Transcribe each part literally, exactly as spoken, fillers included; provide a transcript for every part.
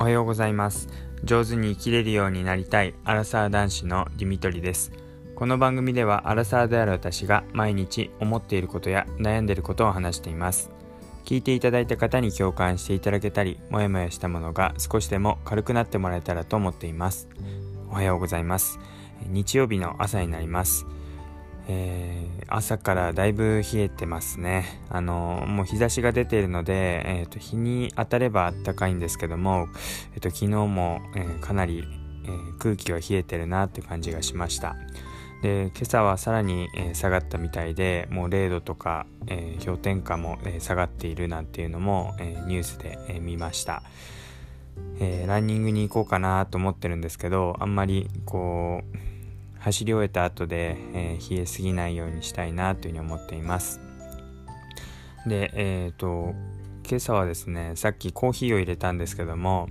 おはようございます。上手に生きれるようになりたいアラサー男子のディミトリです。この番組ではアラサーである私が毎日思っていることや悩んでいることを話しています。聞いていただいた方に共感していただけたり、もやもやしたものが少しでも軽くなってもらえたらと思っています。おはようございます。日曜日の朝になります。えー、朝からだいぶ冷えてますね。あのもう日差しが出ているので、えー、と日に当たれば暖かいんですけども、えー、と昨日も、えー、かなり、えー、空気が冷えてるなって感じがしました。で、今朝はさらに、えー、下がったみたいで、もうれいどとか、えー、氷点下も、えー、下がっているなんていうのも、えー、ニュースで、えー、見ました。えー、ランニングに行こうかなと思ってるんですけど、あんまりこう走り終えた後で、えー、冷えすぎないようにしたいなというふうに思っています。で、えーと、今朝はですね、さっきコーヒーを入れたんですけども、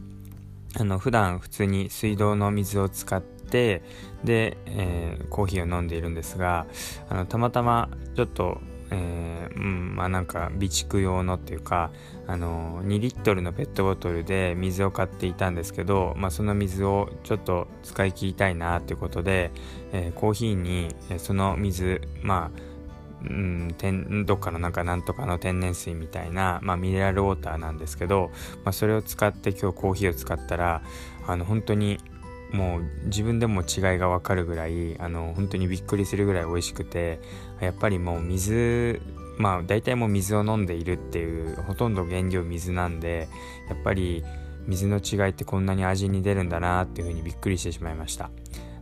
あの普段普通に水道の水を使ってで、えー、コーヒーを飲んでいるんですが、あのたまたまちょっと、えーうん、まあなんか備蓄用のっていうか、あのにリットルのペットボトルで水を買っていたんですけど、まあ、その水をちょっと使い切りたいなということで、えー、コーヒーにその水、まあうん、天どっかのなんかなんとかの天然水みたいな、まあ、ミネラルウォーターなんですけど、まあ、それを使って今日コーヒーを使ったら、あの本当にもう自分でも違いが分かるぐらい、あの本当にびっくりするぐらい美味しくて、やっぱりもう水、まあ大体もう水を飲んでいるっていう、ほとんど原料水なんで、やっぱり水の違いってこんなに味に出るんだなっていうふうにびっくりしてしまいました。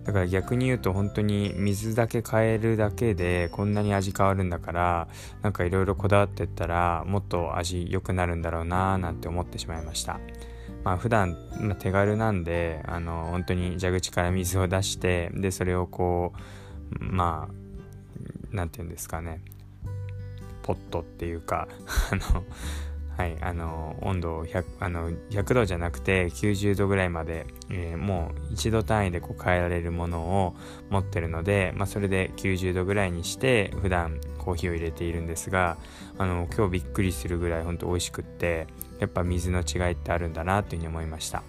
だから逆に言うと、本当に水だけ変えるだけでこんなに味変わるんだから、なんかいろいろこだわってったらもっと味良くなるんだろうななんて思ってしまいました。まあ、普段、まあ、手軽なんで、あの本当に蛇口から水を出して、でそれをこう、まあなんていうんですかね、ポットっていうかあのはいあの温度を ひゃく, あのひゃくどじゃなくてきゅうじゅうどぐらいまで、えー、もういちど単位でこう変えられるものを持ってるので、まあ、それできゅうじゅうどぐらいにして普段コーヒーを入れているんですが、あの今日びっくりするぐらい本当美味しくって、やっぱ水の違いってあるんだなというふうに思いました。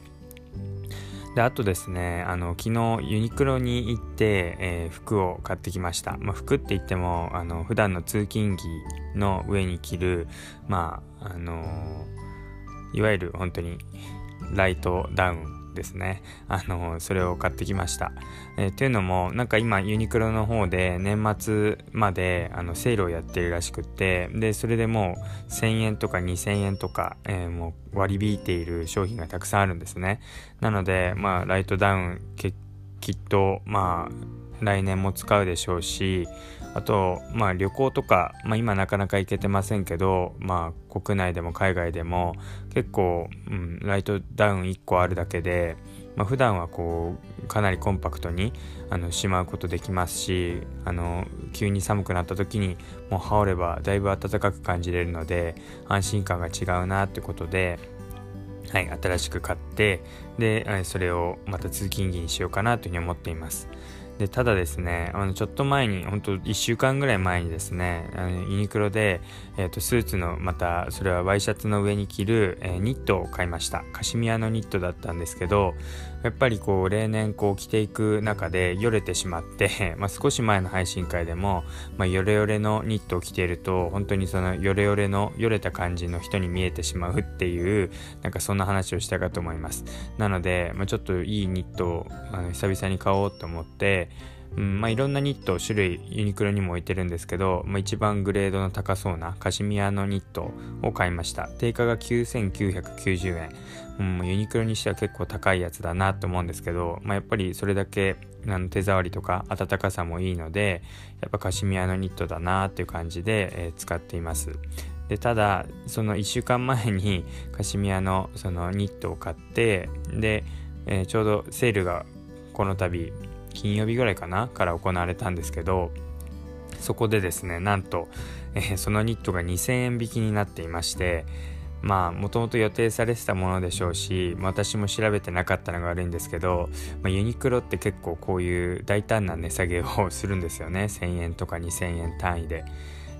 で、あとですね、あの昨日ユニクロに行って、えー、服を買ってきました。まあ、服って言っても、あの普段の通勤着の上に着る、まああのー、いわゆる本当にライトダウンですね。あのー、それを買ってきました。えー、というのも、なんか今ユニクロの方で年末まであのセールをやってるらしくって、でそれでもうせんえんとかにせんえんとか、えー、もう割り引いている商品がたくさんあるんですね。なので、まあ、ライトダウンきっとまあ来年も使うでしょうし、あと、まあ、旅行とか、まあ、今なかなか行けてませんけど、まあ、国内でも海外でも結構、うん、ライトダウンいっこあるだけで、まあ、普段はこうかなりコンパクトにあのしまうことできますし、あの急に寒くなった時にもう羽織ればだいぶ暖かく感じれるので、安心感が違うなってことで、はい、新しく買って、でそれをまた通勤着にしようかなというふうに思っています。で、ただですね、あのちょっと前に、本当いっしゅうかんぐらい前にですね、あのユニクロで、えー、とスーツの、またそれはワイシャツの上に着る、えー、ニットを買いました。カシミヤのニットだったんですけど、やっぱりこう例年こう着ていく中でよれてしまってまあ少し前の配信会でも、まあ、よれよれのニットを着ていると本当にそのよれよれのよれた感じの人に見えてしまうっていう、なんかそんな話をしたかと思います。なので、まあ、ちょっといいニットをあの久々に買おうと思って。うんまあ、いろんなニット種類ユニクロにも置いてるんですけど、まあ、一番グレードの高そうなカシミヤのニットを買いました。定価がきゅうせんきゅうひゃくきゅうじゅうえん、うん、ユニクロにしては結構高いやつだなと思うんですけど、まあ、やっぱりそれだけあの手触りとか暖かさもいいので、やっぱカシミヤのニットだなっていう感じで、えー、使っています。で、ただそのいっしゅうかんまえにカシミヤのそのニットを買って、で、えー、ちょうどセールがこの度金曜日ぐらいかなから行われたんですけど、そこでですね、なんと、えー、そのニットがにせんえん引きになっていまして、まあもともと予定されてたものでしょうし、私も調べてなかったのが悪いんですけど、まあ、ユニクロって結構こういう大胆な値下げをするんですよね。せんえんとかにせんえん単位で。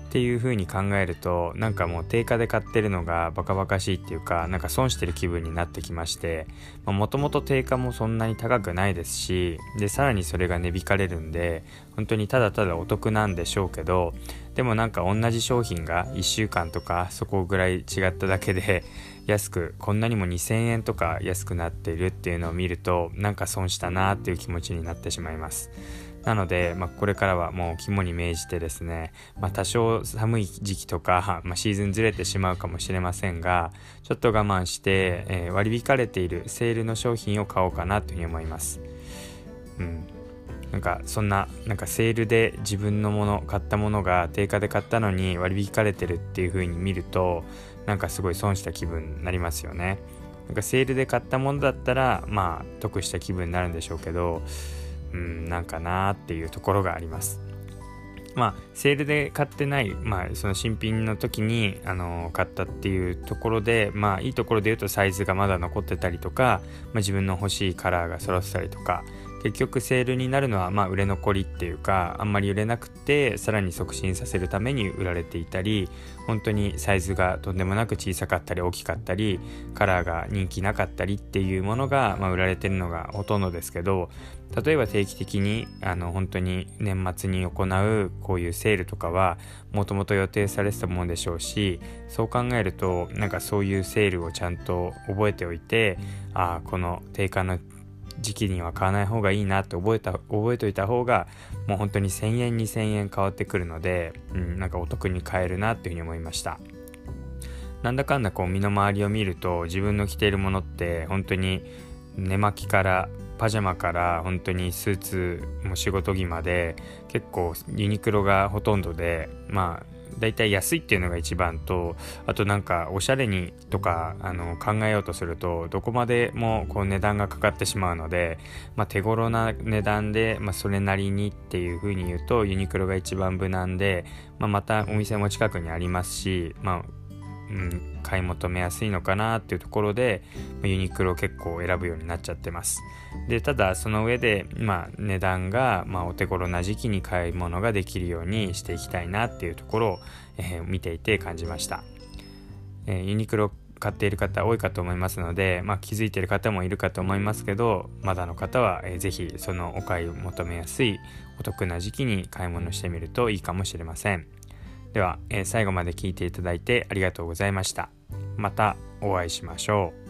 っていう風に考えると、なんかもう定価で買ってるのがバカバカしいっていうか、なんか損してる気分になってきまして、もともと定価もそんなに高くないですし、でさらにそれが値引かれるんで本当にただただお得なんでしょうけど、でもなんか同じ商品がいっしゅうかんとかそこぐらい違っただけで安く、こんなにもにせんえんとか安くなっているっていうのを見ると、なんか損したなっていう気持ちになってしまいます。なので、まあ、これからはもう肝に銘じてですね、まあ、多少寒い時期とか、まあ、シーズンずれてしまうかもしれませんが、ちょっと我慢して、えー、割り引かれているセールの商品を買おうかなというふうに思います。うん、なんかそんな、なんかセールで自分のもの、買ったものが定価で買ったのに割り引かれてるっていう風に見ると、なんかすごい損した気分になりますよね。なんかセールで買ったものだったら、まあ得した気分になるんでしょうけど、うん、なんかなーっていうところがあります。まあセールで買ってない、まあ、その新品の時に、あのー、買ったっていうところで、まあいいところで言うとサイズがまだ残ってたりとか、まあ、自分の欲しいカラーが揃ってたりとか、結局セールになるのはまあ売れ残りっていうか、あんまり売れなくてさらに促進させるために売られていたり、本当にサイズがとんでもなく小さかったり大きかったり、カラーが人気なかったりっていうものがまあ売られてるのがほとんどですけど、例えば定期的にあの本当に年末に行うこういうセールとかはもともと予定されてたものでしょうし、そう考えるとなんかそういうセールをちゃんと覚えておいて、ああこの定価の時期には買わない方がいいなって覚えた覚えといた方が、もう本当にせんえんにせんえん変わってくるので、うん、なんかお得に買えるなっていうふうに思いました。なんだかんだこう身の回りを見ると、自分の着ているものって本当に寝巻きからパジャマから本当にスーツも仕事着まで、結構ユニクロがほとんどで、まあだいたい安いっていうのが一番と、あとなんかおしゃれにとかあの考えようとするとどこまでもこう値段がかかってしまうので、まあ、手頃な値段で、まあ、それなりにっていう風に言うとユニクロが一番無難で、まあ、またお店も近くにありますし、まあうん、買い求めやすいのかなっていうところでユニクロを結構選ぶようになっちゃってます。でただその上で、まあ、値段が、まあ、お手頃な時期に買い物ができるようにしていきたいなっていうところを、えー、見ていて感じました。えー、ユニクロ買っている方多いかと思いますので、まあ、気づいている方もいるかと思いますけど、まだの方は、えー、ぜひそのお買い求めやすいお得な時期に買い物してみるといいかもしれません。では、えー、最後まで聞いていただいてありがとうございました。またお会いしましょう。